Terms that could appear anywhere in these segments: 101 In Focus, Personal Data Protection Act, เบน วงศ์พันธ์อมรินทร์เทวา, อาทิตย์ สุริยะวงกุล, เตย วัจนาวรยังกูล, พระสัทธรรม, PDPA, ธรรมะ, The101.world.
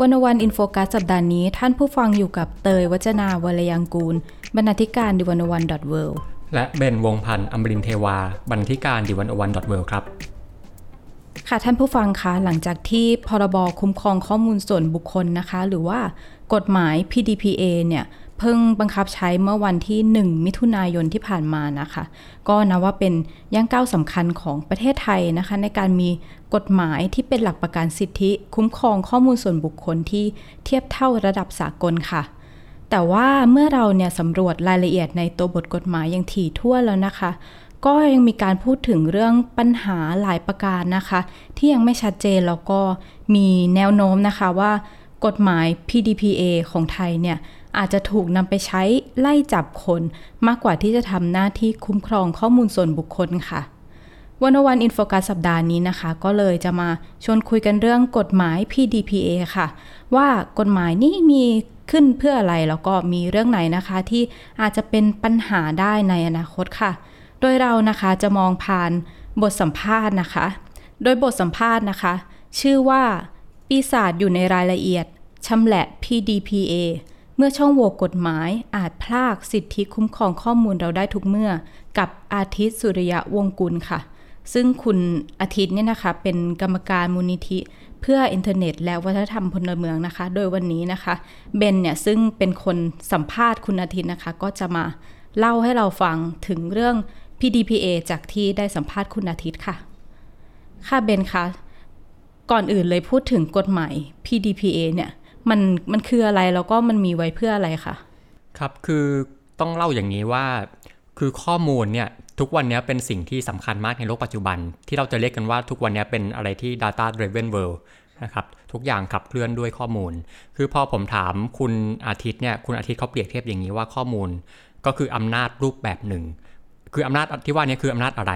101 In Focus สัปดาห์นี้ท่านผู้ฟังอยู่กับเตย วัจนาวรยังกูลบรรณาธิการ The101.world และเบน วงศ์พันธ์อมรินทร์เทวาบรรณาธิการ The101.world ครับค่ะท่านผู้ฟังคะหลังจากที่พรบคุ้มครองข้อมูลส่วนบุคคลนะคะหรือว่ากฎหมาย PDPA เนี่ยเพิ่งบังคับใช้เมื่อวันที่1มิถุนายนที่ผ่านมานะคะก็นับว่าเป็นย่างก้าวสำคัญของประเทศไทยนะคะในการมีกฎหมายที่เป็นหลักประกันสิทธิคุ้มครองข้อมูลส่วนบุคคลที่เทียบเท่าระดับสากลค่ะแต่ว่าเมื่อเราเนี่ยสำรวจรายละเอียดในตัวบทกฎหมายอย่างถี่ถ้วนแล้วนะคะก็ยังมีการพูดถึงเรื่องปัญหาหลายประการนะคะที่ยังไม่ชัดเจนแล้วก็มีแนวโน้มนะคะว่ากฎหมาย PDPA ของไทยเนี่ยอาจจะถูกนำไปใช้ไล่จับคนมากกว่าที่จะทำหน้าที่คุ้มครองข้อมูลส่วนบุคคลค่ะ101 In Focus สัปดาห์นี้นะคะก็เลยจะมาชวนคุยกันเรื่องกฎหมาย PDPA ค่ะว่ากฎหมายนี้มีขึ้นเพื่ออะไรแล้วก็มีเรื่องไหนนะคะที่อาจจะเป็นปัญหาได้ในอนาคตค่ะโดยเรานะคะจะมองผ่านบทสัมภาษณ์นะคะโดยบทสัมภาษณ์นะคะชื่อว่าปีศาจอยู่ในรายละเอียดชำแหละ PDPA เมื่อช่องโหว่กฎหมายอาจพรากสิทธิคุ้มครองข้อมูลเราได้ทุกเมื่อกับอาทิตย์สุริยะวงกุลค่ะซึ่งคุณอาทิตย์เนี่ยนะคะเป็นกรรมการมูลนิธิเพื่ออินเทอร์เน็ตและวัฒนธรรมพลเมืองนะคะโดยวันนี้นะคะเบนเนี่ยซึ่งเป็นคนสัมภาษณ์คุณอาทิตย์นะคะก็จะมาเล่าให้เราฟังถึงเรื่อง PDPA จากที่ได้สัมภาษณ์คุณอาทิตย์ค่ะค่ะเบนคะก่อนอื่นเลยพูดถึงกฎหมาย PDPA เนี่ยมันคืออะไรแล้วก็มันมีไว้เพื่ออะไรคะครับคือต้องเล่าอย่างนี้ว่าคือข้อมูลเนี่ยทุกวันนี้เป็นสิ่งที่สำคัญมากในโลกปัจจุบันที่เราจะเรียกกันว่าทุกวันนี้เป็นอะไรที่ data driven world นะครับทุกอย่างขับเคลื่อนด้วยข้อมูลคือพอผมถามคุณอาทิตย์เนี่ยคุณอาทิตย์เขาเปรียบเทียบอย่างนี้ว่าข้อมูลก็คืออำนาจรูปแบบหนึ่งคืออำนาจที่ว่านี้คืออำนาจอะไร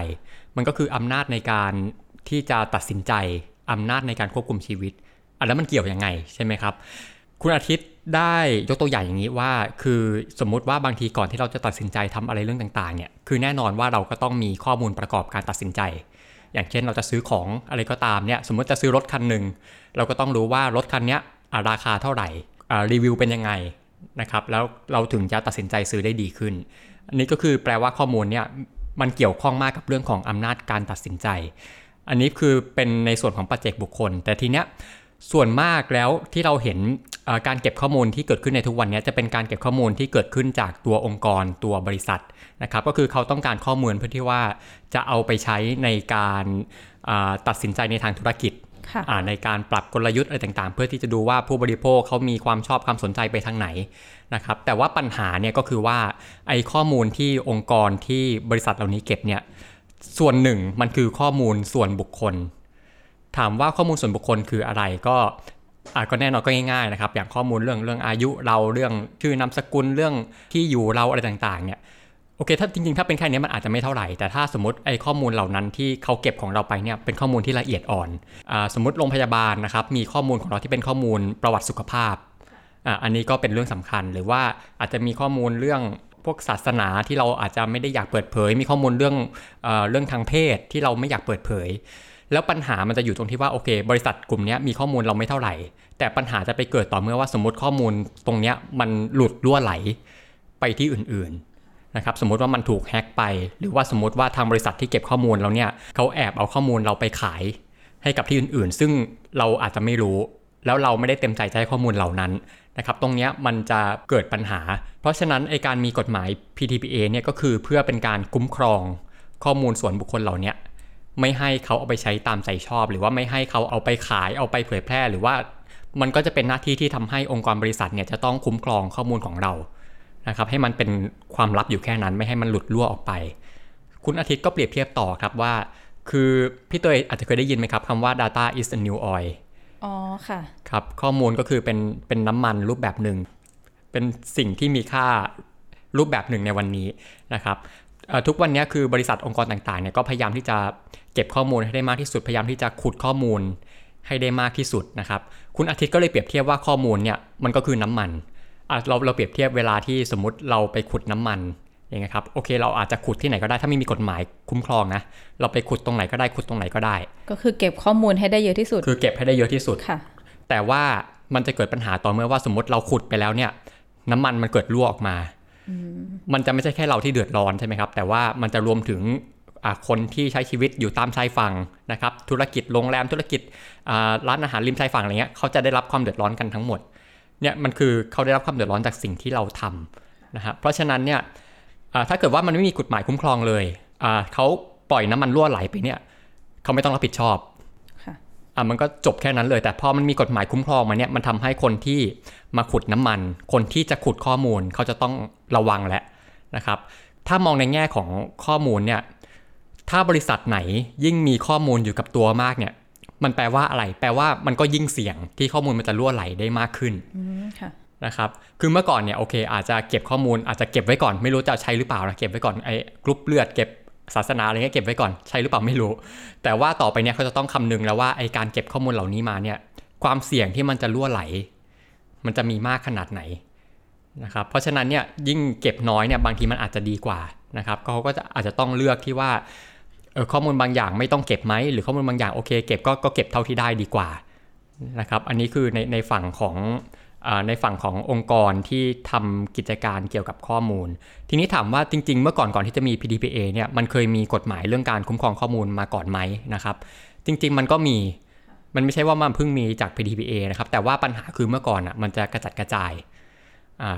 มันก็คืออำนาจในการที่จะตัดสินใจอำนาจในการควบคุมชีวิตแล้วมันเกี่ยวยังไงใช่ไหมครับคุณอาทิตย์ได้ยกตัวอย่างอย่างนี้ว่าคือสมมติว่าบางทีก่อนที่เราจะตัดสินใจทำอะไรเรื่องต่างๆเนี่ยคือแน่นอนว่าเราก็ต้องมีข้อมูลประกอบการตัดสินใจอย่างเช่นเราจะซื้อของอะไรก็ตามเนี่ยสมมติจะซื้อรถคันนึงเราก็ต้องรู้ว่ารถคันนี้ราคาเท่าไหร่รีวิวเป็นยังไงนะครับแล้วเราถึงจะตัดสินใจซื้อได้ดีขึ้นอันนี้ก็คือแปลว่าข้อมูลเนี่ยมันเกี่ยวข้องมากกับเรื่องของอำนาจการตัดสินใจอันนี้คือเป็นในส่วนของปัจเจกบุคคลแต่ทีเนี้ยส่วนมากแล้วที่เราเห็นการเก็บข้อมูลที่เกิดขึ้นในทุกวันนี้จะเป็นการเก็บข้อมูลที่เกิดขึ้นจากตัวองค์กรตัวบริษัทนะครับก็คือเขาต้องการข้อมูลเพื่อที่ว่าจะเอาไปใช้ในการตัดสินใจในทางธุรกิจในการปรับกลยุทธ์อะไรต่างๆเพื่อที่จะดูว่าผู้บริโภคเขามีความชอบความสนใจไปทางไหนนะครับแต่ว่าปัญหาเนี่ยก็คือว่าไอ้ข้อมูลที่องค์กรที่บริษัทเหล่านี้เก็บเนี่ยส่วนหนึ่งมันคือข้อมูลส่วนบุคคลถามว่าข้อมูลส่วนบุคคลคืออะไรก็แน่นอนก็ง่ายๆนะครับอย่างข้อมูลเรื่องอายุเราเรื่องชื่อนามสกุลเรื่องที่อยู่เราอะไรต่างๆเนี่ยโอเคถ้าจริงๆถ้าเป็นแค่นี้มันอาจจะไม่เท่าไหร่แต่ถ้าสมมติไอ้ข้อมูลเหล่านั้นที่เขาเก็บของเราไปเนี่ยเป็นข้อมูลที่ละเอียดอ่อนสมมติโรงพยาบาลนะครับมีข้อมูลของเราที่เป็นข้อมูลประวัติสุขภาพอันนี้ก็เป็นเรื่องสำคัญหรือว่าอาจจะมีข้อมูลเรื่องพวกศาสนาที่เราอาจจะไม่ได้อยากเปิดเผยมีข้อมูลเรื่องทางเพศที่เราไม่อยากเปิดเผยแล้วปัญหามันจะอยู่ตรงที่ว่าโอเคบริษัทกลุ่มนี้มีข้อมูลเราไม่เท่าไหร่แต่ปัญหาจะไปเกิดต่อเมื่อว่าสมมติข้อมูลตรงนี้มันหลุดรั่วไหลไปที่อื่นๆนะครับสมมติว่ามันถูกแฮ็กไปหรือว่าสมมติว่าทางบริษัทที่เก็บข้อมูลเราเนี่ยเขาแอบเอาข้อมูลเราไปขายให้กับที่อื่นๆซึ่งเราอาจจะไม่รู้แล้วเราไม่ได้เต็มใจให้ข้อมูลเหล่านั้นนะครับตรงนี้มันจะเกิดปัญหาเพราะฉะนั้นไอ้การมีกฎหมาย PDPA เนี่ยก็คือเพื่อเป็นการคุ้มครองข้อมูลส่วนบุคคลเหล่านี้ไม่ให้เขาเอาไปใช้ตามใจชอบหรือว่าไม่ให้เขาเอาไปขายเอาไปเผยแพร่หรือว่ามันก็จะเป็นหน้าที่ที่ทำให้องค์กรบริษัทเนี่ยจะต้องคุ้มครองข้อมูลของเรานะครับให้มันเป็นความลับอยู่แค่นั้นไม่ให้มันหลุดรั่วออกไปคุณอาทิตย์ก็เปรียบเทียบต่อครับว่าคือพี่เตยอาจจะเคยได้ยินไหมครับคำว่า data is a new oil อ๋อค่ะครับข้อมูลก็คือเป็นน้ำมันรูปแบบหนึ่ง เป็นสิ่งที่มีค่ารูปแบบหนึ่งในวันนี้นะครับทุกวันนี้คือบริษัทองค์กรต่างๆเนี่ยก็พยายามที่จะเก็บข้อมูลให้ได้มากที่สุดพยายามที่จะขุดข้อมูลให้ได้มากที่สุดนะครับคุณอาทิตย์ก็เลยเปรียบเทียบว่าข้อมูลเนี่ยมันก็คือน้ำมันเราเปรียบเทียบเวลาที่สมมติเราไปขุดน้ำมันอย่างเงี้ยครับโอเคเราอาจจะขุดที่ไหนก็ได้ถ้าไม่มีกฎหมายคุ้มครองนะเราไปขุดตรงไหนก็ได้ขุดตรงไหนก็ได้ก็คือเก็บข้อมูลให้ได้เยอะที่สุดคือเก็บให้ได้เยอะที่สุดค่ะแต่ว่ามันจะเกิดปัญหาต่อเมื่อว่าสมมติเราขุดไปแล้วเนี่ยน้ำมันมันเกิดรั่วออกมามันจะไม่ใช่แค่เราที่เดือดร้อนใช่ไหมครับแต่ว่ามันจะรวมถึงคนที่ใช้ชีวิตอยู่ตามชายฝั่งนะครับธุรกิจโรงแรมธุรกิจร้านอาหารริมชายฝั่งอะไรเงี้ยเขาจะได้รับความเดือดร้อนกันทั้งหมดเนี่ยมันคือเขาได้รับความเดือดร้อนจากสิ่งที่เราทำนะครับเพราะฉะนั้นเนี่ยถ้าเกิดว่ามันไม่มีกฎหมายคุ้มครองเลยเขาปล่อยน้ำมันรั่วไหลไปเนี่ยเขาไม่ต้องรับผิดชอบมันก็จบแค่นั้นเลยแต่พอมันมีกฎหมายคุ้มครองมาเนี่ยมันทำให้คนที่มาขุดน้ำมันคนที่จะขุดข้อมูลเขาจะต้องระวังแล้วนะครับถ้ามองในแง่ของข้อมูลเนี่ยถ้าบริษัทไหนยิ่งมีข้อมูลอยู่กับตัวมากเนี่ยมันแปลว่าอะไรแปลว่ามันก็ยิ่งเสี่ยงที่ข้อมูลมันจะรั่วไหลได้มากขึ้นนะครับคือเมื่อก่อนเนี่ยโอเคอาจจะเก็บข้อมูลอาจจะเก็บไว้ก่อนไม่รู้จะใช้หรือเปล่านะเก็บไว้ก่อนไอ้กรุ๊ปเลือดเก็บศาสนาอะไรเงี้ยเก็บไว้ก่อนใช่หรือเปล่าไม่รู้แต่ว่าต่อไปเนี่ยเขาจะต้องคำนึงแล้วว่าไอ้การเก็บข้อมูลเหล่านี้มาเนี่ยความเสี่ยงที่มันจะรั่วไหลมันจะมีมากขนาดไหนนะครับเพราะฉะนั้นเนี่ยยิ่งเก็บน้อยเนี่ยบางทีมันอาจจะดีกว่านะครับเขาก็อาจจะต้องเลือกที่ว่าข้อมูลบางอย่างไม่ต้องเก็บไหมหรือข้อมูลบางอย่างโอเคเก็บก็เก็บเท่าที่ได้ดีกว่านะครับอันนี้คือในฝั่งขององค์กรที่ทำกิจการเกี่ยวกับข้อมูลทีนี้ถามว่าจริงๆเมื่อก่อนที่จะมี PDPA เนี่ยมันเคยมีกฎหมายเรื่องการคุ้มครองข้อมูลมาก่อนไหมนะครับจริงๆมันก็มีมันไม่ใช่ว่ามันเพิ่งมีจาก PDPA นะครับแต่ว่าปัญหาคือเมื่อก่อนอ่ะมันจะกระจัดกระจาย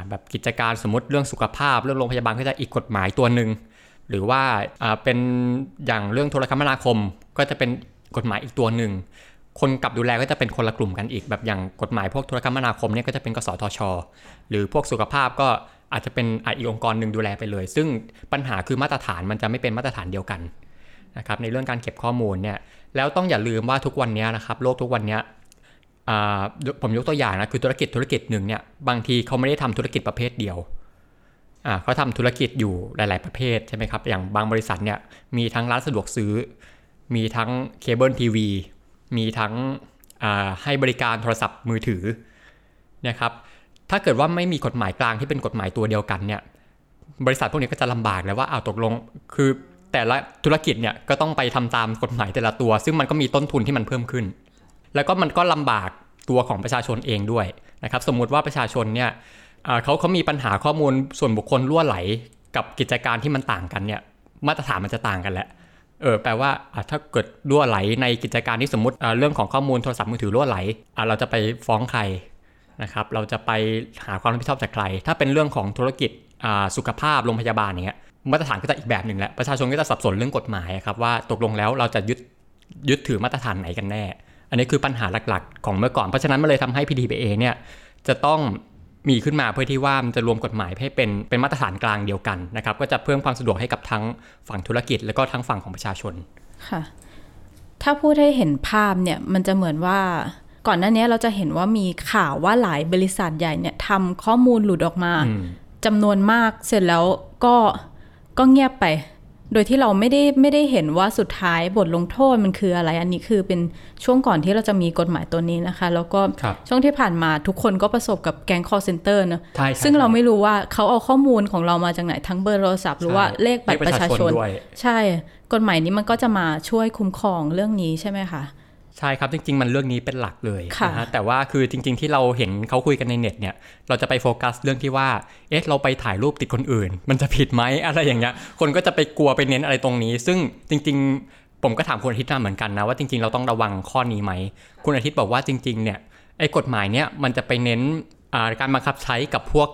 แบบกิจการสมมติเรื่องสุขภาพเรื่องโรงพยาบาลก็จะอีกกฎหมายตัวนึงหรือว่าเป็นอย่างเรื่องโทรคมนาคมก็จะเป็นกฎหมายอีกตัวนึงคนกับดูแลก็จะเป็นคนละกลุ่มกันอีกแบบอย่างกฎหมายพวกโทรคมนาคมเนี่ยก็จะเป็นกสทช.หรือพวกสุขภาพก็อาจจะเป็นอีกองค์กรหนึ่งดูแลไปเลยซึ่งปัญหาคือมาตรฐานมันจะไม่เป็นมาตรฐานเดียวกันนะครับในเรื่องการเก็บข้อมูลเนี่ยแล้วต้องอย่าลืมว่าทุกวันนี้นะครับโลกทุกวันนี้ผมยกตัวอย่างนะคือธุรกิจหนึ่งเนี่ยบางทีเขาไม่ได้ทำธุรกิจประเภทเดียวเขาทำธุรกิจอยู่หลายๆประเภทใช่ไหมครับอย่างบางบริษัทเนี่ยมีทั้งร้านสะดวกซื้อมีทั้งเคเบิลทีวีมีทั้งให้บริการโทรศัพท์มือถือนะครับถ้าเกิดว่าไม่มีกฎหมายกลางที่เป็นกฎหมายตัวเดียวกันเนี่ยบริษัทพวกนี้ก็จะลำบากแล้วว่าเอาตกลงคือแต่ละธุรกิจเนี่ยก็ต้องไปทำตามกฎหมายแต่ละตัวซึ่งมันก็มีต้นทุนที่มันเพิ่มขึ้นแล้วก็มันก็ลำบากตัวของประชาชนเองด้วยนะครับสมมติว่าประชาชนเนี่ยเขามีปัญหาข้อมูลส่วนบุคคลรั่วไหลกับกิจการที่มันต่างกันเนี่ยมาตรฐานมันจะต่างกันแหละแปลว่าถ้าเกิดรั่วไหลในกิจการที่สมมติเรื่องของข้อมูลโทรศัพท์มือถือรั่วไหลเราจะไปฟ้องใครนะครับเราจะไปหาความรับผิดชอบจากใครถ้าเป็นเรื่องของธุรกิจสุขภาพโรงพยาบาลอย่างเงี้ยมาตรฐานก็จะอีกแบบหนึ่งแหละประชาชนก็จะสับสนเรื่องกฎหมายครับว่าตกลงแล้วเราจะยึดถือมาตรฐานไหนกันแน่อันนี้คือปัญหาหลักๆของเมื่อก่อนเพราะฉะนั้นมันเลยทำให้ PDPA เนี่ยจะต้องมีขึ้นมาเพื่อที่ว่ามันจะรวมกฎหมายให้เป็นมาตรฐานกลางเดียวกันนะครับก็จะเพิ่มความสะดวกให้กับทั้งฝั่งธุรกิจแล้วก็ทั้งฝั่งของประชาชนค่ะถ้าพูดให้เห็นภาพเนี่ยมันจะเหมือนว่าก่อนหน้านี้เราจะเห็นว่ามีข่าวว่าหลายบริษัทใหญ่เนี่ยทำข้อมูลหลุดออกมาจำนวนมากเสร็จแล้วก็เงียบไปโดยที่เราไม่ได้เห็นว่าสุดท้ายบทลงโทษมันคืออะไรอันนี้คือเป็นช่วงก่อนที่เราจะมีกฎหมายตัวนี้นะคะแล้วก็ช่วงที่ผ่านมาทุกคนก็ประสบกับแก๊ง call center เนอะซึ่งเราไม่รู้ว่าเขาเอาข้อมูลของเรามาจากไหนทั้งเบอร์โทรศัพท์หรือว่าเลขบัตรประชาชนใช่กฎหมายนี้มันก็จะมาช่วยคุ้มครองเรื่องนี้ใช่ไหมคะใช่ครับจริงๆมันเรื่องนี้เป็นหลักเลยนะฮะแต่ว่าคือจริงๆที่เราเห็นเขาคุยกันในเน็ตเนี่ยเราจะไปโฟกัสเรื่องที่ว่าเอ๊ะเราไปถ่ายรูปติดคนอื่นมันจะผิดไหมอะไรอย่างเงี้ยคนก็จะไปกลัวไปเน้นอะไรตรงนี้ซึ่งจริงๆผมก็ถามคุณอาทิตย์มาเหมือนกันนะว่าจริงๆเราต้องระวังข้อนี้ไหมคุณอาทิตย์บอกว่าจริงๆเนี่ยไอ้กฎหมายเนี่ยมันจะไปเน้นการบังคับใช้กับพวก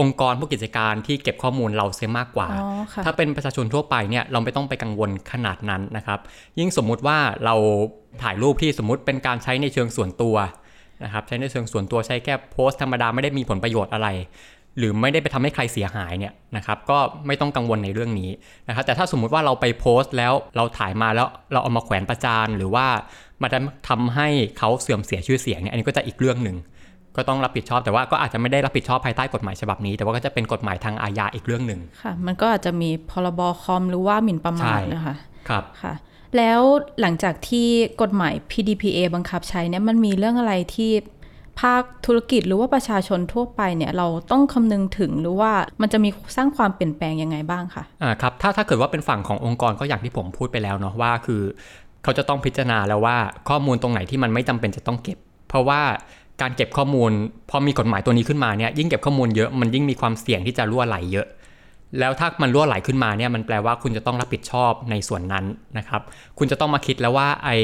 องค์กรพวกกิจการที่เก็บข้อมูลเราเสียมากกว่าถ้าเป็นประชาชนทั่วไปเนี่ยเราไม่ต้องไปกังวลขนาดนั้นนะครับยิ่งสมมุติว่าเราถ่ายรูปที่สมมุติเป็นการใช้ในเชิงส่วนตัวนะครับใช้ในเชิงส่วนตัวใช้แค่โพสต์ธรรมดาไม่ได้มีผลประโยชน์อะไรหรือไม่ได้ไปทำให้ใครเสียหายเนี่ยนะครับก็ไม่ต้องกังวลในเรื่องนี้นะครับแต่ถ้าสมมุติว่าเราไปโพสต์แล้วเราถ่ายมาแล้วเราเอามาแขวนประจานหรือว่ามาทำให้เขาเสื่อมเสียชื่อเสียงเนี่ยอันนี้ก็จะอีกเรื่องนึง ก็ต้องรับผิดชอบแต่ว่าก็อาจจะไม่ได้รับผิดชอบภายใต้กฎหมายฉบับนี้แต่ว่าก็จะเป็นกฎหมายทางอาญาอีกเรื่องนึงค่ะมันก็อาจจะมีพรบคอมหรือว่าหมิ่นประมาทนะคะครับค่ะแล้วหลังจากที่กฎหมาย PDPA บังคับใช้เนี่ยมันมีเรื่องอะไรที่ภาคธุรกิจหรือว่าประชาชนทั่วไปเนี่ยเราต้องคำนึงถึงหรือว่ามันจะมีสร้างความเปลี่ยนแปลงยังไงบ้างคะครับถ้าเกิดว่าเป็นฝั่งขององค์กรก็อย่างที่ผมพูดไปแล้วเนาะว่าคือเขาจะต้องพิจารณาแล้วว่าข้อมูลตรงไหนที่มันไม่จำเป็นจะต้องเก็บเพราะว่าการเก็บข้อมูลพอมีกฎหมายตัวนี้ขึ้นมาเนี่ยยิ่งเก็บข้อมูลเยอะมันยิ่งมีความเสี่ยงที่จะรั่วไหลเยอะแล้วถ้ามันรั่วไหลขึ้นมาเนี่ยมันแปลว่าคุณจะต้องรับผิดชอบในส่วนนั้นนะครับคุณจะต้องมาคิดแล้วว่าไอ้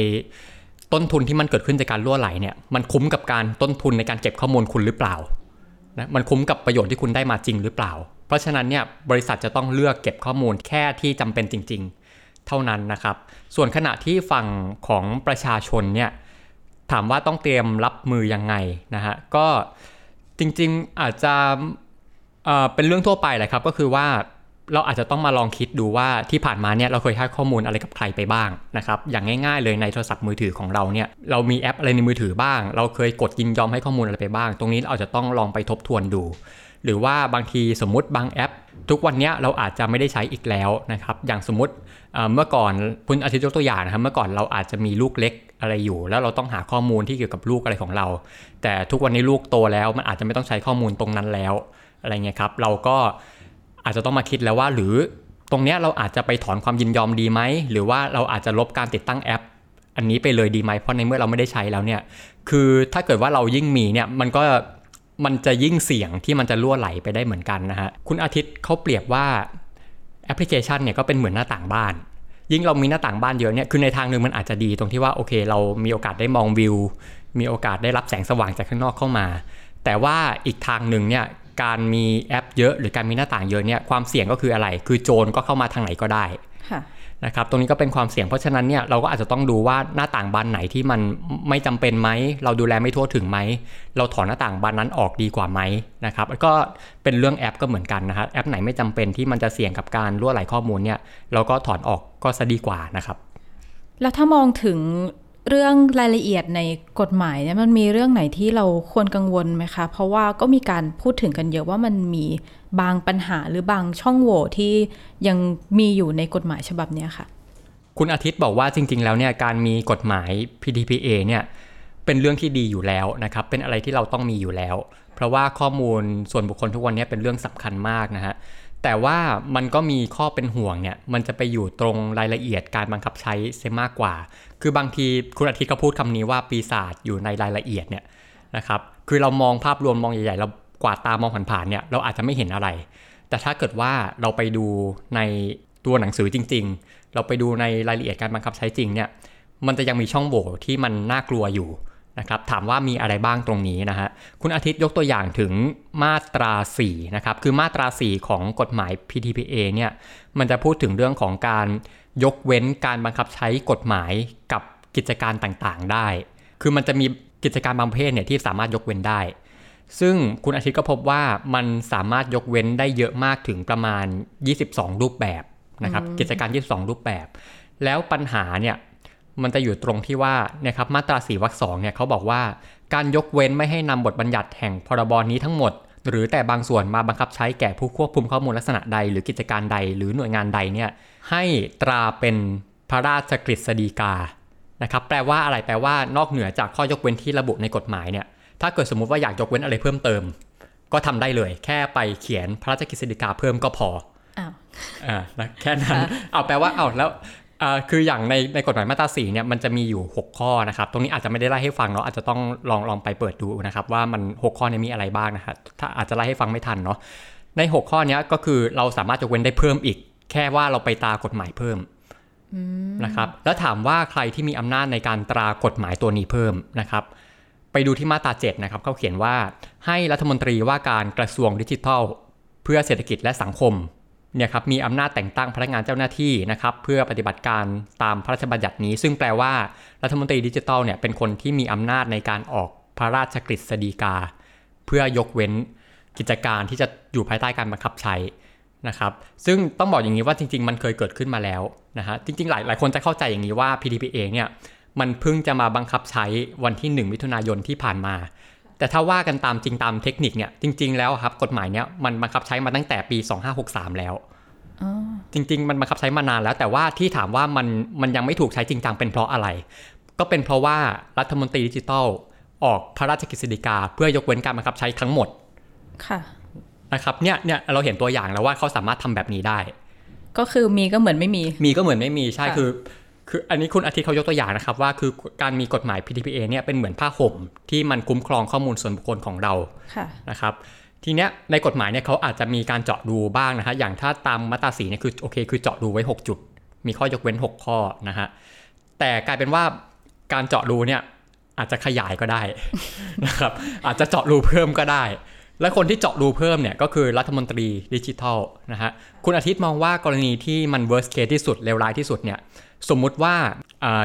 ต้นทุนที่มันเกิดขึ้นจากการรั่วไหลเนี่ยมันคุ้มกับการต้นทุนในการเก็บข้อมูลคุณหรือเปล่านะมันคุ้มกับประโยชน์ที่คุณได้มาจริงหรือเปล่าเพราะฉะนั้นเนี่ยบริษัทจะต้องเลือกเก็บข้อมูลแค่ที่จำเป็นจริงๆเท่านั้นนะครับส่วนขณะที่ฝั่งของประชาชนเนี่ยถามว่าต้องเตรียมรับมือยังไงนะฮะก็จริงๆอาจจะเป็นเรื่องทั่วไปแหละครับก็คือว่าเราอาจจะต้องมาลองคิดดูว่าที่ผ่านมาเนี่ยเราเคยให้ข้อมูลอะไรกับใครไปบ้างนะครับอย่างง่ายๆเลยในโทรศัพท์มือถือของเราเนี่ยเรามีแอปอะไรในมือถือบ้างเราเคยกดยินยอมให้ข้อมูลอะไรไปบ้างตรงนี้เราอาจจะต้องลองไปทบทวนดูหรือว่าบางทีสมมุติบางแอปทุกวันนี้เราอาจจะไม่ได้ใช้อีกแล้วนะครับอย่างสมมุติเมื่อก่อนคุณอาทิตย์ยกตัวอย่างนะครับเมื่อก่อนเราอาจจะมีลูกเล็กอะไรอยู่แล้วเราต้องหาข้อมูลที่เกี่ยวกับลูกอะไรของเราแต่ทุกวันนี้ลูกโตแล้วมันอาจจะไม่ต้องใช้ข้อมูลตรงนั้นแล้วอะไรเงี้ยครับเราก็อาจจะต้องมาคิดแล้วว่าหรือตรงเนี้ยเราอาจจะไปถอนความยินยอมดีไหมหรือว่าเราอาจจะลบการติดตั้งแอปอันนี้ไปเลยดีไหมเพราะในเมื่อเราไม่ได้ใช้แล้วเนี่ยคือถ้าเกิดว่าเรายิ่งมีเนี่ยมันจะยิ่งเสี่ยงที่มันจะรั่วไหลไปได้เหมือนกันนะฮะคุณอาทิตย์เขาเปรียบว่าแอปพลิเคชันเนี่ยก็เป็นเหมือนหน้าต่างบ้านยิ่งเรามีหน้าต่างบ้านเยอะเนี่ยคือในทางนึงมันอาจจะดีตรงที่ว่าโอเคเรามีโอกาสได้มองวิวมีโอกาสได้รับแสงสว่างจากข้างนอกเข้ามาแต่ว่าอีกทางนึงเนี่ยการมีแอปเยอะหรือการมีหน้าต่างเยอะเนี่ยความเสี่ยงก็คืออะไรคือโจรก็เข้ามาทางไหนก็ได้นะครับตรงนี้ก็เป็นความเสี่ยงเพราะฉะนั้นเนี่ยเราก็อาจจะต้องดูว่าหน้าต่างบานไหนที่มันไม่จำเป็นไหมเราดูแลไม่ทั่วถึงไหมเราถอนหน้าต่างบานนั้นออกดีกว่าไหมนะครับแล้วก็เป็นเรื่องแอปก็เหมือนกันนะครับแอปไหนไม่จำเป็นที่มันจะเสี่ยงกับการรั่วไหลข้อมูลเนี่ยเราก็ถอนออกก็จะดีกว่านะครับแล้วถ้ามองถึงเรื่องรายละเอียดในกฎหมายเนี่ยมันมีเรื่องไหนที่เราควรกังวลไหมคะเพราะว่าก็มีการพูดถึงกันเยอะว่ามันมีบางปัญหาหรือบางช่องโหว่ที่ยังมีอยู่ในกฎหมายฉบับนี้ค่ะคุณอาทิตย์บอกว่าจริงๆแล้วเนี่ยการมีกฎหมาย PDPA เนี่ยเป็นเรื่องที่ดีอยู่แล้วนะครับเป็นอะไรที่เราต้องมีอยู่แล้วเพราะว่าข้อมูลส่วนบุคคลทุกวันนี้เป็นเรื่องสำคัญมากนะฮะแต่ว่ามันก็มีข้อเป็นห่วงเนี่ยมันจะไปอยู่ตรงรายละเอียดการบังคับใช้เสียมากกว่าคือบางทีคุณอาทิตย์ก็พูดคำนี้ว่าปีศาจอยู่ในรายละเอียดเนี่ยนะครับคือเรามองภาพรวมมองใหญ่ๆเรากวาดตามองผ่านๆเนี่ยเราอาจจะไม่เห็นอะไรแต่ถ้าเกิดว่าเราไปดูในตัวหนังสือจริงๆเราไปดูในรายละเอียดการบังคับใช้จริงเนี่ยมันจะยังมีช่องโหว่ที่มันน่ากลัวอยู่นะครับถามว่ามีอะไรบ้างตรงนี้นะฮะคุณอาทิตย์ยกตัวอย่างถึงมาตรา4นะครับคือมาตรา4ของกฎหมาย PDPA เนี่ยมันจะพูดถึงเรื่องของการยกเว้นการบังคับใช้กฎหมายกับกิจการต่างๆได้คือมันจะมีกิจการบางประเภทเนี่ยที่สามารถยกเว้นได้ซึ่งคุณอาทิตย์ก็พบว่ามันสามารถยกเว้นได้เยอะมากถึงประมาณ22รูปแบบนะครับกิจการ22รูปแบบแล้วปัญหาเนี่ยมันจะอยู่ตรงที่ว่านะครับมาตรา4วรรค2เนี่ยเขาบอกว่าการยกเว้นไม่ให้นำบทบัญญัติแห่งพรบนี้ทั้งหมดหรือแต่บางส่วนมาบังคับใช้แก่ผู้ควบคุมข้อมูลลักษณะใดหรือกิจการใดหรือหน่วยงานใดเนี่ยให้ตราเป็นพระราชกฤษฎีกานะครับแปลว่าอะไรแปลว่านอกเหนือจากข้อยกเว้นที่ระบุในกฎหมายเนี่ยถ้าเกิดสมมุติว่าอยากยกเว้นอะไรเพิ่มเติมก็ทำได้เลยแค่ไปเขียนพระราชกฤษฎีกาเพิ่มก็พอแค่นั้นเอาแปลว่าแล้วคืออย่างในกฎหมายมาตรา4เนี่ยมันจะมีอยู่6ข้อนะครับตรงนี้อาจจะไม่ได้ไล่ให้ฟังเนาะอาจจะต้องลองไปเปิดดูนะครับว่ามัน6ข้อนี้มีอะไรบ้างนะครับถ้าอาจจะไล่ให้ฟังไม่ทันเนาะใน6ข้อนี้ก็คือเราสามารถยกเว้นได้เพิ่มอีกแค่ว่าเราไปตรากฎหมายเพิ่มนะครับแล้วถามว่าใครที่มีอำนาจในการตรากฎหมายตัวนี้เพิ่มนะครับไปดูที่มาตรา7นะครับเขาเขียนว่าให้รัฐมนตรีว่าการกระทรวงดิจิทัลเพื่อเศรษฐกิจและสังคมเนี่ยครับมีอำนาจแต่งตั้งพนักงานเจ้าหน้าที่นะครับเพื่อปฏิบัติการตามพระราชบัญญัตินี้ซึ่งแปลว่ารัฐมนตรีดิจิทัลเนี่ยเป็นคนที่มีอำนาจในการออกพระราชกฤษฎีกาเพื่อยกเว้นกิจการที่จะอยู่ภายใต้การบังคับใช้นะครับซึ่งต้องบอกอย่างนี้ว่าจริงๆมันเคยเกิดขึ้นมาแล้วนะฮะจริงๆหลายคนจะเข้าใจอย่างนี้ว่า PDPA เนี่ยมันเพิ่งจะมาบังคับใช้วันที่1 มิถุนายนที่ผ่านมา แต่ถ้าว่ากันตามจริงตามเทคนิคเนี่ยจริงๆแล้วครับกฎหมายเนี้ยมันบังคับใช้มาตั้งแต่ปี2563แล้วจริงๆมันบังคับใช้มานานแล้วแต่ว่าที่ถามว่ามันยังไม่ถูกใช้จริงจังเป็นเพราะอะไรก็เป็นเพราะว่ารัฐมนตรีดิจิทัลออกพระราชกฤษฎีกาเพื่อยกเว้นการบังคับใช้ทั้งหมดค่ะนะครับเนี่ยเราเห็นตัวอย่างแล้วว่าเขาสามารถทำแบบนี้ได้ก็คือมีก็เหมือนไม่มีก็เหมือนไม่มีใช่คืออันนี้คุณอาทิตย์เขายกตัวอย่างนะครับว่าคือการมีกฎหมาย PDPA เนี่ยเป็นเหมือนผ้าห่มที่มันคุ้มครองข้อมูลส่วนบุคคลของเรานะครับทีเนี้ยในกฎหมายเนี่ยเขาอาจจะมีการเจาะดูบ้างนะฮะอย่างถ้าตามมาตรา4เนี่ยคือโอเคคือเจาะดูไว้6จุดมีข้อยกเว้น6ข้อนะฮะแต่กลายเป็นว่าการเจาะดูเนี่ยอาจจะขยายก็ได้นะครับอาจจะเจาะรูเพิ่มก็ได้และคนที่เจาะรูเพิ่มเนี่ยก็คือรัฐมนตรีดิจิทัลนะฮะคุณอาทิตย์มองว่ากรณีที่มัน worst case ที่สุดเลวร้ายที่สุดเนี่ยสมมุติว่า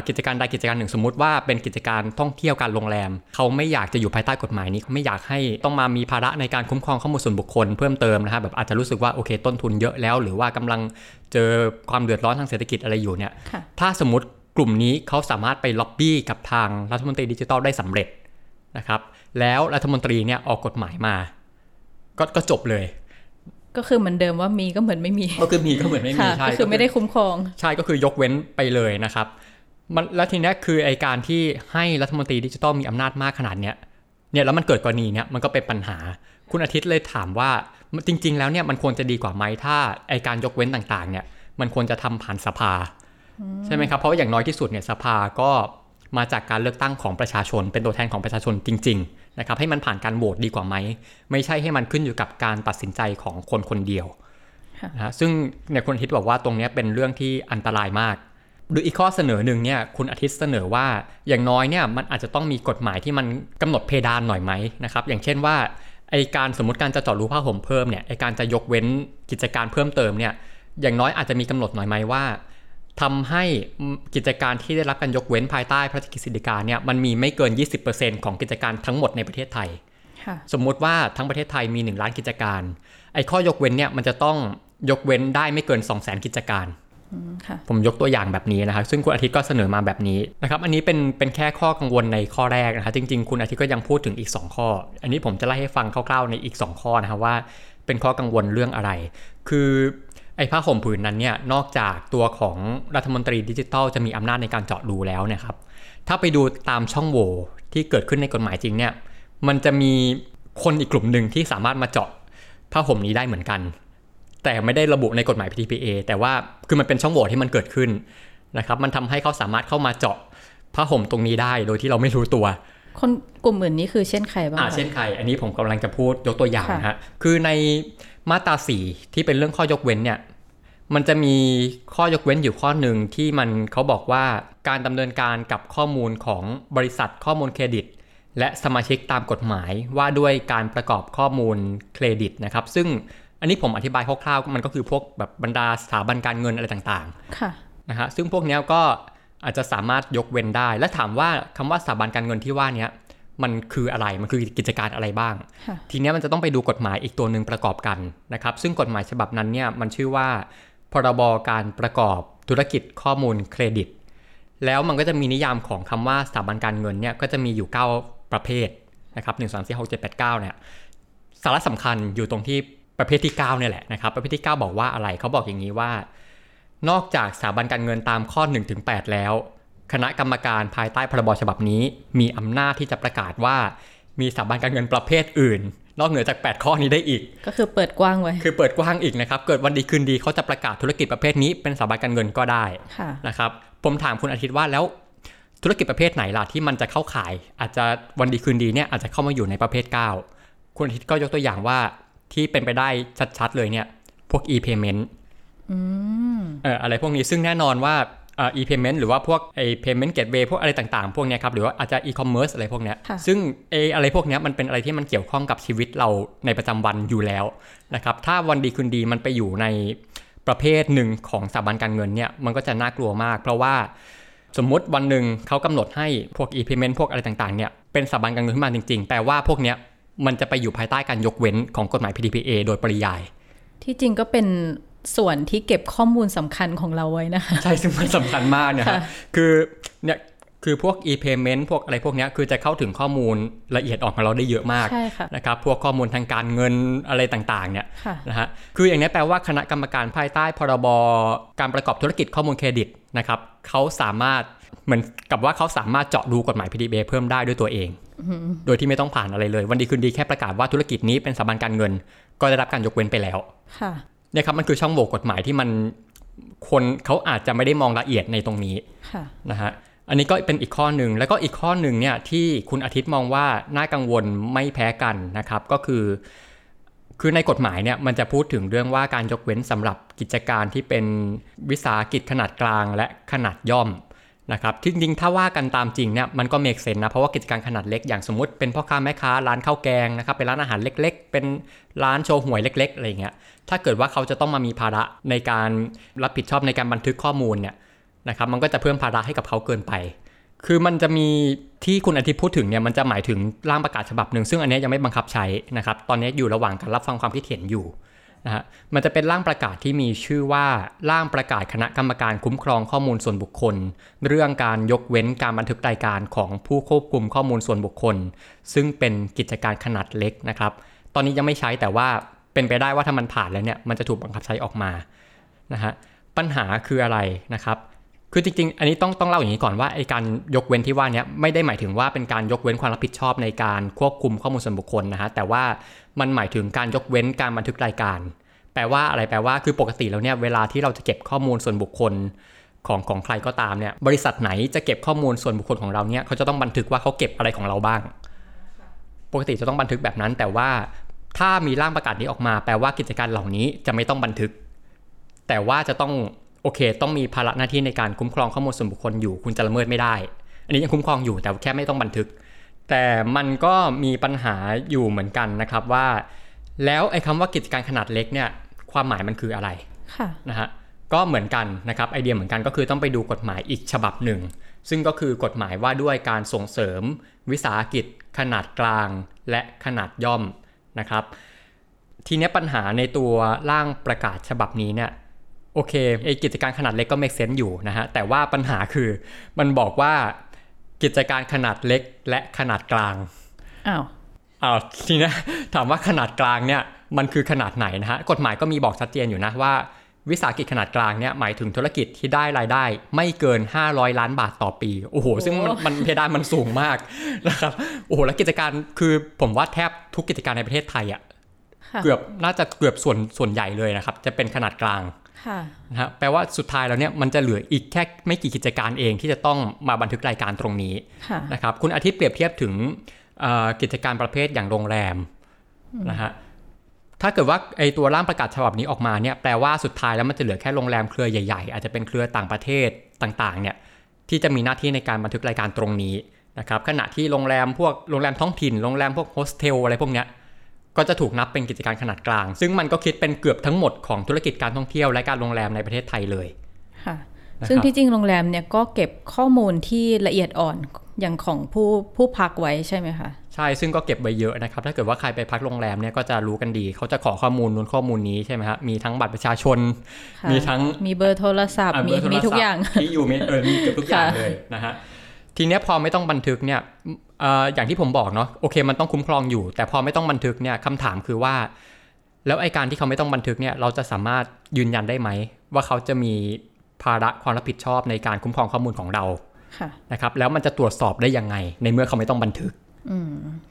กิจการใดกิจการหนึ่งสมมุติว่าเป็นกิจการท่องเที่ยวการโรงแรมเขาไม่อยากจะอยู่ภายใต้กฎหมายนี้เขาไม่อยากให้ต้องมามีภาระในการคุ้มครองข้อมูลส่วนบุคคลเพิ่มเติมนะฮะแบบอาจจะรู้สึกว่าโอเคต้นทุนเยอะแล้วหรือว่ากำลังเจอความเดือดร้อนทางเศรษฐกิจอะไรอยู่เนี่ยถ้าสมมติกลุ่มนี้เขาสามารถไปล็อบบี้กับทางรัฐมนตรีดิจิทัลได้สำเร็จนะครับแล้วรัฐมนตรีเนี่ยออกกฎหมายมาก็จบเลยก็คือเหมือนเดิมว่ามีก็เหมือนไม่มีก็คือมีก็เหมือนไม่มีใช่ก็คือไม่ได้คุ้มครองใช่ก็คือยกเว้นไปเลยนะครับมันแล้วทีนี้คือไอ้การที่ให้รัฐมนตรีดิจิทัลมีอำนาจมากขนาดเนี้ยแล้วมันเกิดกรณีเนี้ยมันก็เป็นปัญหาคุณอาทิตย์เลยถามว่าจริงๆแล้วเนี่ยมันควรจะดีกว่าไหมถ้าไอ้การยกเว้นต่างๆเนี่ยมันควรจะทำผ่านสภาใช่ไหมครับเพราะอย่างน้อยที่สุดเนี่ยสภาก็มาจากการเลือกตั้งของประชาชนเป็นตัวแทนของประชาชนจริงๆนะครับให้มันผ่านการโหวตดีกว่าไหมไม่ใช่ให้มันขึ้นอยู่กับการตัดสินใจของคนคนเดียวนะซึ่งเนี่ยคุณอาทิตย์บอกว่าตรงนี้เป็นเรื่องที่อันตรายมากโดยอีกข้อเสนอหนึ่งเนี่ยคุณอาทิตย์เสนอว่าอย่างน้อยเนี่ยมันอาจจะต้องมีกฎหมายที่มันกำหนดเพดานหน่อยไหมนะครับอย่างเช่นว่าไอการสมมติการจะเจาะรูผ้าห่มเพิ่มเนี่ยไอการจะยกเว้นกิจการเพิ่มเติมเนี่ยอย่างน้อยอาจจะมีกำหนดหน่อยไหมว่าทำให้กิจการที่ได้รับการยกเว้นภายใต้พระราชกฤษฎีกาเนี่ยมันมีไม่เกิน 20% ของกิจการทั้งหมดในประเทศไทยสมมุติว่าทั้งประเทศไทยมี1ล้านกิจการไอ้ข้อยกเว้นเนี่ยมันจะต้องยกเว้นได้ไม่เกิน 200,000 กิจการผมยกตัวอย่างแบบนี้นะครับซึ่งคุณอาทิตย์ก็เสนอมาแบบนี้นะครับอันนี้เป็นแค่ข้อกังวลในข้อแรกนะครับจริงๆคุณอาทิตย์ก็ยังพูดถึงอีก2ข้ออันนี้ผมจะไล่ให้ฟังคร่าวๆในอีก2ข้อนะครับว่าเป็นข้อกังวลเรื่องอะไรคือไอ้ผ้าห่มผืนนั้นเนี่ยนอกจากตัวของรัฐมนตรีดิจิทัลจะมีอำนาจในการเจาะดูแล้วเนี่ยครับถ้าไปดูตามช่องโหว่ที่เกิดขึ้นในกฎหมายจริงเนี่ยมันจะมีคนอีกกลุ่มหนึ่งที่สามารถมาเจาะผ้าห่มนี้ได้เหมือนกันแต่ไม่ได้ระบุในกฎหมาย PDPA แต่ว่าคือมันเป็นช่องโหว่ที่มันเกิดขึ้นนะครับมันทำให้เขาสามารถเข้ามาเจาะผ้าห่มตรงนี้ได้โดยที่เราไม่รู้ตัวคนกลุ่มอื่นนี้คือเช่นใครบ้างเช่นใครอันนี้ผมกำลังจะพูดยกตัวอย่างนะฮะคือในมาตรา4ที่เป็นเรื่องข้อยกเว้นเนี่ยมันจะมีข้อยกเว้นอยู่ข้อหนึ่งที่มันเขาบอกว่าการดำเนินการกับข้อมูลของบริษัทข้อมูลเครดิตและสมาชิกตามกฎหมายว่าด้วยการประกอบข้อมูลเครดิตนะครับซึ่งอันนี้ผมอธิบายคร่าวๆมันก็คือพวกแบบบรรดาสถาบันการเงินอะไรต่างๆนะฮะซึ่งพวกนี้ก็อาจจะสามารถยกเว้นได้และถามว่าคำว่าสถาบันการเงินที่ว่านี้มันคืออะไรมันคือกิจการอะไรบ้างทีนี้มันจะต้องไปดูกฎหมายอีกตัวหนึ่งประกอบกันนะครับซึ่งกฎหมายฉบับนั้นเนี่ยมันชื่อว่าพรบการประกอบธุรกิจข้อมูลเครดิตแล้วมันก็จะมีนิยามของคำว่าสถาบันการเงินเนี่ยก็จะมีอยู่9ประเภทนะครับ1 2 3 4 6 7 8 9เนี่ยสาระสำคัญอยู่ตรงที่ประเภทที่9เนี่ยแหละนะครับประเภทที่9บอกว่าอะไรเขาบอกอย่างนี้ว่านอกจากสถาบันการเงินตามข้อ 1-8 แล้วคณะกรรมการภายใต้พรบฉบับนี้มีอำนาจที่จะประกาศว่ามีสถาบันการเงินประเภทอื่นนอกเหนือจาก8ข้อนี้ได้อีกก็คือเปิดกว้างไว้คือเปิดกว้างอีกนะครับเกิดวันดีคืนดีเขาจะประกาศธุรกิจประเภทนี้เป็นสถาบันการเงินก็ได้นะครับผมถามคุณอาทิตย์ว่าแล้วธุรกิจประเภทไหนล่ะที่มันจะเข้าขายอาจจะวันดีคืนดีเนี่ยอาจจะเข้ามาอยู่ในประเภท9คุณอาทิตย์ก็ยกตัวอย่างว่าที่เป็นไปได้ชัดๆเลยเนี่ยพวก e-payment อะไรพวกนี้ซึ่งแน่นอนว่าe-payment หรือว่าพวกไอ้ payment gateway พวกอะไรต่างๆพวกเนี้ยครับหรือว่าอาจจะ e-commerce อะไรพวกเนี้ยซึ่งอะไรพวกเนี้ยมันเป็นอะไรที่มันเกี่ยวข้องกับชีวิตเราในประจำวันอยู่แล้วนะครับถ้าวันดีคืนดีมันไปอยู่ในประเภทหนึ่งของสถาบันการเงินเนี่ยมันก็จะน่ากลัวมากเพราะว่าสมมุติวันนึงเขากำหนดให้พวก e-payment พวกอะไรต่างๆเนี่ยเป็นสถาบันการเงินขึ้นมาจริงๆแต่ว่าพวกเนี้ยมันจะไปอยู่ภายใต้การยกเว้นของกฎหมาย PDPA โดยปริยายที่จริงก็เป็นส่วนที่เก็บข้อมูลสำคัญของเราไว้นะคะใช่ซึ่งมันสำคัญมากนะ คือเนี่ย คือพวก e-payment พวกอะไรพวกนี้คือจะเข้าถึงข้อมูลละเอียดออกของเราได้เยอะมากนะครับพวกข้อมูลทางการเงินอะไรต่างๆเนี่ยนะฮะคืออย่างนี้แปลว่าคณะกรรมการภายใต้พรบการประกอบธุรกิจข้อมูลเครดิตนะครับเขาสามารถเหมือนกับว่าเขาสามารถเจาะดูกฎหมาย PDPA เพิ่มได้ด้วยตัวเองโดยที่ไม่ต้องผ่านอะไรเลยวันดีคืนดีแค่ประกาศว่าธุรกิจนี้เป็นสถาบันการเงินก็ได้รับการยกเว้นไปแล้วเนี่ยครับมันคือช่องโหว่กฎหมายที่มันคนเขาอาจจะไม่ได้มองละเอียดในตรงนี้นะฮะอันนี้ก็เป็นอีกข้อหนึ่งแล้วก็อีกข้อหนึ่งเนี่ยที่คุณอาทิตย์มองว่าน่ากังวลไม่แพ้กันนะครับก็คือในกฎหมายเนี่ยมันจะพูดถึงเรื่องว่าการยกเว้นสำหรับกิจการที่เป็นวิสาหกิจขนาดกลางและขนาดย่อมนะครับจริงๆถ้าว่ากันตามจริงเนี่ยมันก็เมคเซนส์นะเพราะว่ากิจการขนาดเล็กอย่างสมมติเป็นพ่อค้าแม่ค้าร้านข้าวแกงนะครับเป็นร้านอาหารเล็กๆเป็นร้านโชว์หวยเล็กๆอะไรอย่างเงี้ยถ้าเกิดว่าเขาจะต้องมามีภาระในการรับผิดชอบในการบันทึกข้อมูลเนี่ยนะครับมันก็จะเพิ่มภาระให้กับเขาเกินไปคือมันจะมีที่คุณอาทิตย์พูดถึงเนี่ยมันจะหมายถึงร่างประกาศฉบับหนึ่งซึ่งอันนี้ยังไม่บังคับใช้นะครับตอนนี้อยู่ระหว่างการรับฟังความคิดเห็นอยู่นะฮะมันจะเป็นร่างประกาศที่มีชื่อว่าร่างประกาศคณะกรรมการคุ้มครองข้อมูลส่วนบุคคลเรื่องการยกเว้นการบันทึกรายการของผู้ควบคุมข้อมูลส่วนบุคคลซึ่งเป็นกิจการขนาดเล็กนะครับตอนนี้ยังไม่ใช้แต่ว่าเป็นไปได้ว่าถ้ามันผ่านแล้วเนี่ยมันจะถูกบังคับใช้ออกมานะฮะปัญหาคืออะไรนะครับคือจริงๆอันนี้ต้องเล่าอย่างนี้ก่อนว่าไอ้การยกเว้นที่ว่านี้ไม่ได้หมายถึงว่าเป็นการยกเว้นความรับผิดชอบในการควบคุมข้อมูลส่วนบุคคลนะฮะแต่ว่ามันหมายถึงการยกเว้นการบันทึกรายการแปลว่าอะไรแปลว่าคือปกติแล้วเนี่ยเวลาที่เราจะเก็บข้อมูลส่วนบุคคลของใครก็ตามเนี่ยบริษัทไหนจะเก็บข้อมูลส่วนบุคคลของเราเนี่ยเขาจะต้องบันทึกว่าเขาเก็บอะไรของเราบ้างปกติจะต้องบันทึกแบบนั้นแต่ว่าถ้ามีร่างประกาศนี้ออกมาแปลว่ากิจการเหล่านี้จะไม่ต้องบันทึกแต่ว่าจะต้องโอเคต้องมีภาระหน้าที่ในการคุ้มครองข้อมูลส่วนบุคคลอยู่คุณจะละเมิดไม่ได้อันนี้ยังคุ้มครองอยู่แต่แค่ไม่ต้องบันทึกแต่มันก็มีปัญหาอยู่เหมือนกันนะครับว่าแล้วไอ้คำว่ากิจการขนาดเล็กเนี่ยความหมายมันคืออะไรนะฮะก็เหมือนกันนะครับไอเดียเหมือนกันก็คือต้องไปดูกฎหมายอีกฉบับหนึ่งซึ่งก็คือกฎหมายว่าด้วยการส่งเสริมวิสาหกิจขนาดกลางและขนาดย่อมนะครับทีนี้ปัญหาในตัวร่างประกาศฉบับนี้เนี่ยโอเคไอ้กิจการขนาดเล็กก็เมคเซนส์อยู่นะฮะแต่ว่าปัญหาคือมันบอกว่ากิจการขนาดเล็กและขนาดกลางอ้าวทีนี้ถามว่าขนาดกลางเนี่ยมันคือขนาดไหนนะฮะกฎหมายก็มีบอกชัดเจนอยู่นะว่าวิสาหกิจขนาดกลางเนี่ยหมายถึงธุรกิจที่ได้รายได้ไม่เกิน500ล้านบาทต่อปีโอ้โหซึ่งมันเพดานมันสูงมากนะครับโอ้โหแล้วกิจการคือผมว่าแทบทุกกิจการในประเทศไทยอ่ะน่าจะเกือบส่วนใหญ่เลยนะครับจะเป็นขนาดกลางนะฮะแปลว่าสุดท้ายแล้วเนี่ยมันจะเหลืออีกแค่ไม่กี่กิจการเองที่จะต้องมาบันทึกรายการตรงนี้นะครับคุณอาทิตย์เปรียบเทียบถึงกิจการประเภทอย่างโรงแรมนะฮะถ้าเกิดว่าไอตัวร่างประกาศฉบับนี้ออกมาเนี่ยแปลว่าสุดท้ายแล้วมันจะเหลือแค่โรงแรมเครือใหญ่ๆอาจจะเป็นเครือต่างประเทศต่างๆเนี่ยที่จะมีหน้าที่ในการบันทึกรายการตรงนี้นะครับขณะที่โรงแรมท้องถิ่นโรงแรมพวกโฮสเทลอะไรพวกเนี้ยก็จะถูกนับเป็นกิจการขนาดกลางซึ่งมันก็คิดเป็นเกือบทั้งหมดของธุรกิจการท่องเที่ยวและการโรงแรมในประเทศไทยเลยค่ะซึ่งที่จริงโรงแรมเนี่ยก็เก็บข้อมูลที่ละเอียดอ่อนอย่างของผู้พักไว้ใช่ไหมคะใช่ซึ่งก็เก็บไว้เยอะนะครับถ้าเกิดว่าใครไปพักโรงแรมเนี่ยก็จะรู้กันดีเขาจะขอข้อมูลนู้นข้อมูลนี้ใช่ไหมฮะมีทั้งบัตรประชาชนมีทั้งมีเบอร์โทรศัพท์มีทุกอย่างที่อยู่มีเกือบทุกอย่างเลยนะฮะทีเนี้ยพอไม่ต้องบันทึกเนี่ยอย่างที่ผมบอกเนาะโอเคมันต้องคุ้มครองอยู่แต่พอไม่ต้องบันทึกเนี่ยคำถามคือว่าแล้วไอ้การที่เขาไม่ต้องบันทึกเนี่ยเราจะสามารถยืนยันได้ไหมว่าเขาจะมีภาระความรับผิดชอบในการคุ้มครองข้อมูลของเราค่ะนะครับแล้วมันจะตรวจสอบได้ยังไงในเมื่อเขาไม่ต้องบันทึก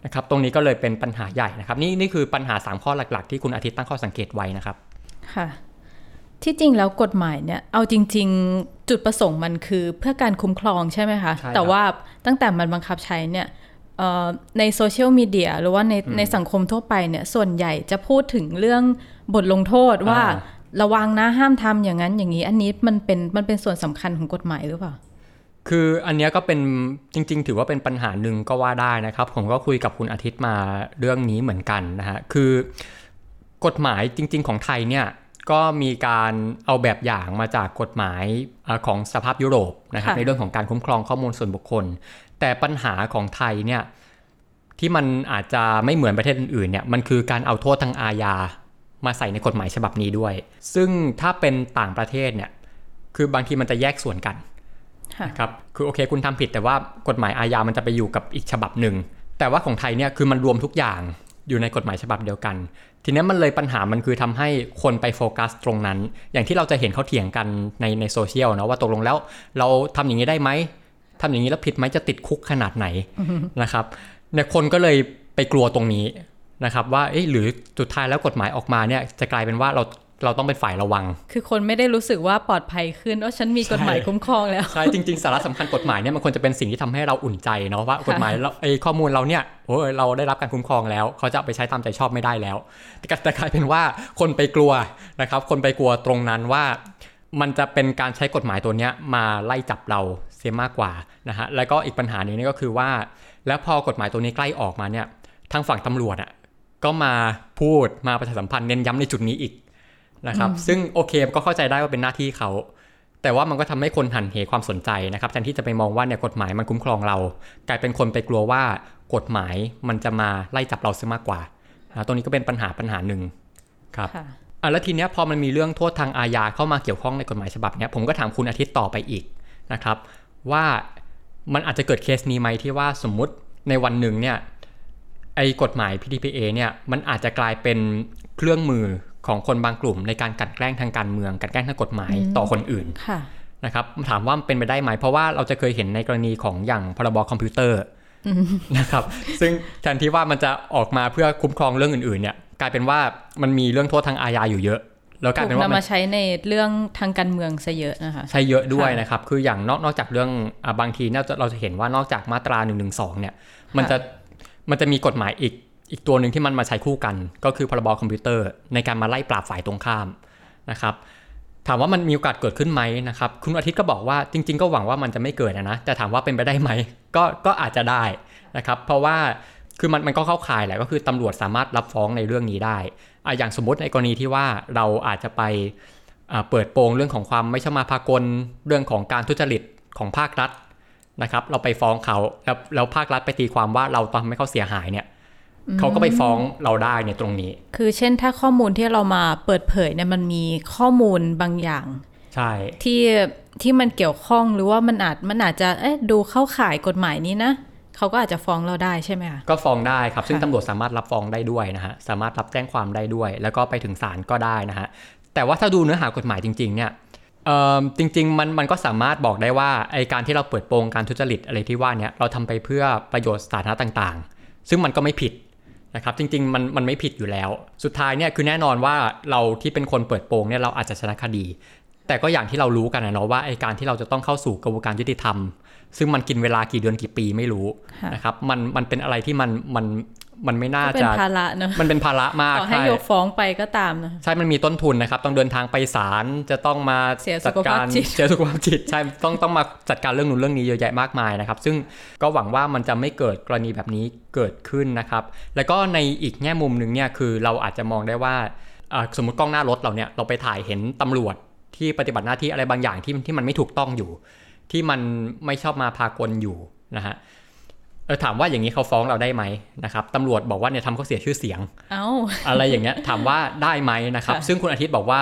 นะครับตรงนี้ก็เลยเป็นปัญหาใหญ่นะครับนี่คือปัญหา3ข้อหลักๆที่คุณอาทิตย์ตั้งข้อสังเกตไว้นะครับค่ะที่จริงแล้วกฎหมายเนี่ยเอาจริงๆจุดประสงค์มันคือเพื่อการคุ้มครองใช่ไหมคะแต่ว่าตั้งแต่มันบังคับใช้เนี่ยในโซเชียลมีเดียหรือว่าในสังคมทั่วไปเนี่ยส่วนใหญ่จะพูดถึงเรื่องบทลงโทษว่าระวังนะห้ามทำอย่างนั้นอย่างนี้อันนี้มันเป็นส่วนสำคัญของกฎหมายหรือเปล่าคืออันนี้ก็เป็นจริงๆถือว่าเป็นปัญหาหนึ่งก็ว่าได้นะครับผมก็คุยกับคุณอาทิตย์มาเรื่องนี้เหมือนกันนะฮะคือกฎหมายจริงๆของไทยเนี่ยก็มีการเอาแบบอย่างมาจากกฎหมายของสหภาพยุโรปนะครับในเรื่องของการคุ้มครองข้อมูลส่วนบุคคลแต่ปัญหาของไทยเนี่ยที่มันอาจจะไม่เหมือนประเทศอื่นๆเนี่ยมันคือการเอาโทษทางอาญามาใส่ในกฎหมายฉบับนี้ด้วยซึ่งถ้าเป็นต่างประเทศเนี่ยคือบางทีมันจะแยกส่วนกัน นะครับคือโอเคคุณทำผิดแต่ว่ากฎหมายอาญามันจะไปอยู่กับอีกฉบับหนึ่งแต่ว่าของไทยเนี่ยคือมันรวมทุกอย่างอยู่ในกฎหมายฉบับเดียวกันทีนี้มันเลยปัญหามันคือทำให้คนไปโฟกัสตรงนั้นอย่างที่เราจะเห็นเขาเถียงกันในโซเชียลนะว่าตกลงแล้วเราทำอย่างนี้ได้ไหมทำอย่างนี้แล้วผิดไหมจะติดคุกขนาดไหน นะครับเนี่ยคนก็เลยไปกลัวตรงนี้นะครับว่าเอ๊ะหรือสุดท้ายแล้วกฎหมายออกมาเนี่ยจะกลายเป็นว่าเราต้องเป็นฝ่ายระวังคือคนไม่ได้รู้สึกว่าปลอดภัยขึ้นว่าฉันมีกฎหมายคุ้มครองแล้วใช่จริงๆสาระสำคัญกฎหมายเนี่ยมันควรจะเป็นสิ่งที่ทำให้เราอุ่นใจเนาะว่ากฎหมายไอ้ข้อมูลเราเนี่ยโอ้เราได้รับการคุ้มครองแล้วเขาจะเอาไปใช้ตามใจชอบไม่ได้แล้วแต่กลายเป็นว่าคนไปกลัวนะครับคนไปกลัวตรงนั้นว่ามันจะเป็นการใช้กฎหมายตัวเนี้ยมาไล่จับเราเสียมากกว่านะฮะแล้วก็อีกปัญหาหนึ่งนี่ก็คือว่าแล้วพอกฎหมายตัวนี้ใกล้ออกมาเนี่ยทางฝั่งตำรวจอ่ะก็มาพูดมาประชาสัมพันธ์เน้นย้ำในจุดนี้อีกนะครับซึ่งโอเคก็เข้าใจได้ว่าเป็นหน้าที่เขาแต่ว่ามันก็ทำให้คนหันเหความสนใจนะครับแทนที่จะไปมองว่าเนี่ยกฎหมายมันคุ้มครองเรากลายเป็นคนไปกลัวว่ากฎหมายมันจะมาไล่จับเราเสียมากกว่าตรงนี้ก็เป็นปัญหาหนึ่งครับแล้วทีเนี้ยพอมันมีเรื่องโทษทางอาญาเข้ามาเกี่ยวข้องในกฎหมายฉบับเนี้ยผมก็ถามคุณอาทิตย์ต่อไปอีกนะครับว่ามันอาจจะเกิดเคสนี้ไหมที่ว่าสมมุติในวันหนึ่งเนี่ยไอ้กฎหมาย PDPA เนี่ยมันอาจจะกลายเป็นเครื่องมือของคนบางกลุ่มในการกลั่นแกล้งทางการเมืองกลั่นแกล้งทางกฎหมายต่อคนอื่นนะครับถามว่าเป็นไปได้ไหมเพราะว่าเราจะเคยเห็นในกรณีของอย่างพรบคอมพิวเตอร์นะครับซึ่งแทนที่ว่ามันจะออกมาเพื่อคุ้มครองเรื่องอื่นๆเนี่ยกลายเป็นว่ามันมีเรื่องโทษทางอาญาอยู่เยอะแล้วกลายเป็นว่ามาใช้ในเรื่องทางการเมืองซะเยอะนะคะใช้เยอะด้วยนะครับคืออย่างนอกจากเรื่องบางทีเราจะเห็นว่านอกจากมาตรา112เนี่ยมันจะมีกฎหมายอีกตัวหนึ่งที่มันมาใช้คู่กันก็คือพรบคอมพิวเตอร์ในการมาไล่ปราบฝ่ายตรงข้ามนะครับถามว่ามันมีโอกาสเกิดขึ้นไหมนะครับคุณอาทิตย์ก็บอกว่าจริงๆก็หวังว่ามันจะไม่เกิดนะแต่ถามว่าเป็นไปได้ไหมก็อาจจะได้นะครับเพราะว่าคือมันก็เข้าข่ายแหละก็คือตำรวจสามารถรับฟ้องในเรื่องนี้ได้อย่างสมมติในกรณีที่ว่าเราอาจจะไปเปิดโปงเรื่องของความไม่ชมาพากลเรื่องของการทุจริตของภาครัฐนะครับเราไปฟ้องเขาแล้วภาครัฐไปตีความว่าเราทำให้เขาเสียหายเนี่ยเขาก็ไปฟ้องเราได้ในตรงนี้คือเช่นถ้าข้อมูลที่เรามาเปิดเผยเนี่ยมันมีข้อมูลบางอย่างใช่ที่มันเกี่ยวข้องหรือว่ามันอาจจะดูเข้าข่ายกฎหมายนี้นะเขาก็อาจจะฟ้องเราได้ใช่ไหมคะก็ฟ้องได้ครับซึ่งตำรวจสามารถรับฟ้องได้ด้วยนะฮะสามารถรับแจ้งความได้ด้วยแล้วก็ไปถึงศาลก็ได้นะฮะแต่ว่าถ้าดูเนื้อหากฎหมายจริงๆเนี่ยจริงๆมันก็สามารถบอกได้ว่าไอ้การที่เราเปิดโปงการทุจริตอะไรที่ว่าเนี่ยเราทำไปเพื่อประโยชน์สาธารณะต่างๆซึ่งมันก็ไม่ผิดนะครับจริงๆมันไม่ผิดอยู่แล้วสุดท้ายเนี่ยคือแน่นอนว่าเราที่เป็นคนเปิดโปงเนี่ยเราอาจจะชนะคดีแต่ก็อย่างที่เรารู้กันนะเนาะว่าไอ้การที่เราจะต้องเข้าสู่กระบวนการยุติธรรมซึ่งมันกินเวลากี่เดือนกี่ปีไม่รู้นะครับมันเป็นอะไรที่มันไม่น่าจะมันเป็นภาระมากต่อให้ยกฟ้องไปก็ตามนะใช่มันมีต้นทุนนะครับต้องเดินทางไปศาลจะต้องมาจัดการเสียสุขภาพจิตใช่ต้องมาจัดการเรื่องนู้นเรื่องนี้เยอะแยะมากมายนะครับซึ่งก็หวังว่ามันจะไม่เกิดกรณีแบบนี้เกิดขึ้นนะครับแล้วก็ในอีกแง่มุมนึงเนี่ยคือเราอาจจะมองได้ว่าสมมติกล้องหน้ารถเราเนี่ยเราไปถ่ายเห็นตำรวจที่ปฏิบัติหน้าที่อะไรบางอย่างที่มันไม่ถูกต้องอยู่ที่มันไม่ชอบมาพากลอยู่นะฮะถามว่าอย่างนี้เขาฟ้องเราได้ไหมนะครับตำรวจบอกว่าเนี่ยทำเขาเสียชื่อเสียง อะไรอย่างเงี้ยถามว่าได้ไหมนะครับ ซึ่งคุณอาทิตย์บอกว่า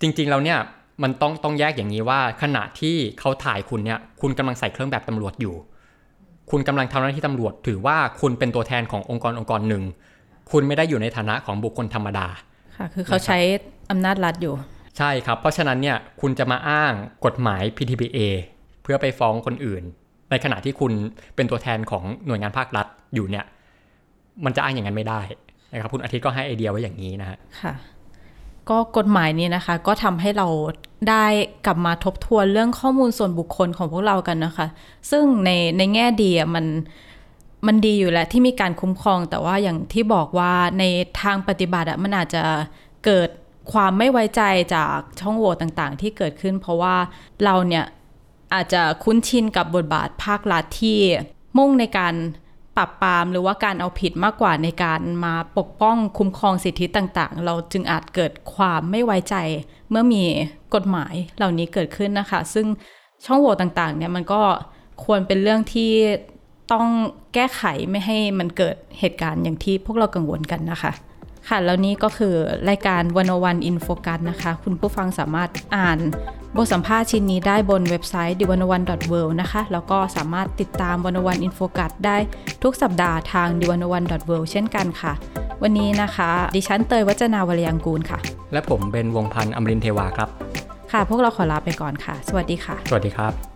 จริงๆแล้วเนี่ยมันต้องแยกอย่างนี้ว่าขณะที่เขาถ่ายคุณเนี่ยคุณกำลังใส่เครื่องแบบตำรวจอยู่คุณกำลังทำหน้าที่ตำรวจถือว่าคุณเป็นตัวแทนขององค์กรหนึ่งคุณไม่ได้อยู่ในฐานะของบุคคลธรรมดาค่ะคือเขาใช้อำนาจรัฐอยู่ใช่ครับเพราะฉะนั้นเนี่ยคุณจะมาอ้างกฎหมาย PDPA เพื่อไปฟ้องคนอื่นในขณะที่คุณเป็นตัวแทนของหน่วยงานภาครัฐอยู่เนี่ยมันจะอ้างอย่างนั้นไม่ได้นะครับคุณอาทิตย์ก็ให้ไอเดียไว้อย่างนี้นะฮะค่ะก็กฎหมายนี้นะคะก็ทำให้เราได้กลับมาทบทวนเรื่องข้อมูลส่วนบุคคลของพวกเรากันนะคะซึ่งในแง่ดีอ่ะมันดีอยู่แล้วที่มีการคุ้มครองแต่ว่าอย่างที่บอกว่าในทางปฏิบัติอ่ะมันอาจจะเกิดความไม่ไว้ใจจากช่องโหว่ต่างๆที่เกิดขึ้นเพราะว่าเราเนี่ยอาจจะคุ้นชินกับบทบาทภาครัฐที่มุ่งในการปราบปรามหรือว่าการเอาผิดมากกว่าในการมาปกป้องคุ้มครองสิทธิต่างๆเราจึงอาจเกิดความไม่ไว้ใจเมื่อมีกฎหมายเหล่านี้เกิดขึ้นนะคะซึ่งช่องโหว่ต่างๆเนี่ยมันก็ควรเป็นเรื่องที่ต้องแก้ไขไม่ให้มันเกิดเหตุการณ์อย่างที่พวกเรากังวลกันนะคะค่ะแล้วนี้ก็คือรายการ101 in focus นะคะคุณผู้ฟังสามารถอ่าน บทสัมภาษณ์ชิ้นนี้ได้บนเว็บไซต์ The101.world นะคะแล้วก็สามารถติดตาม 101 Infocus ได้ทุกสัปดาห์ทาง The101.world เช่นกันค่ะวันนี้นะคะดิฉันเตยวัจนาวรยังกูลค่ะและผมเบนวงศ์พันธ์อมรินทร์เทวาครับค่ะพวกเราขอลาไปก่อนค่ะสวัสดีค่ะสวัสดีครับ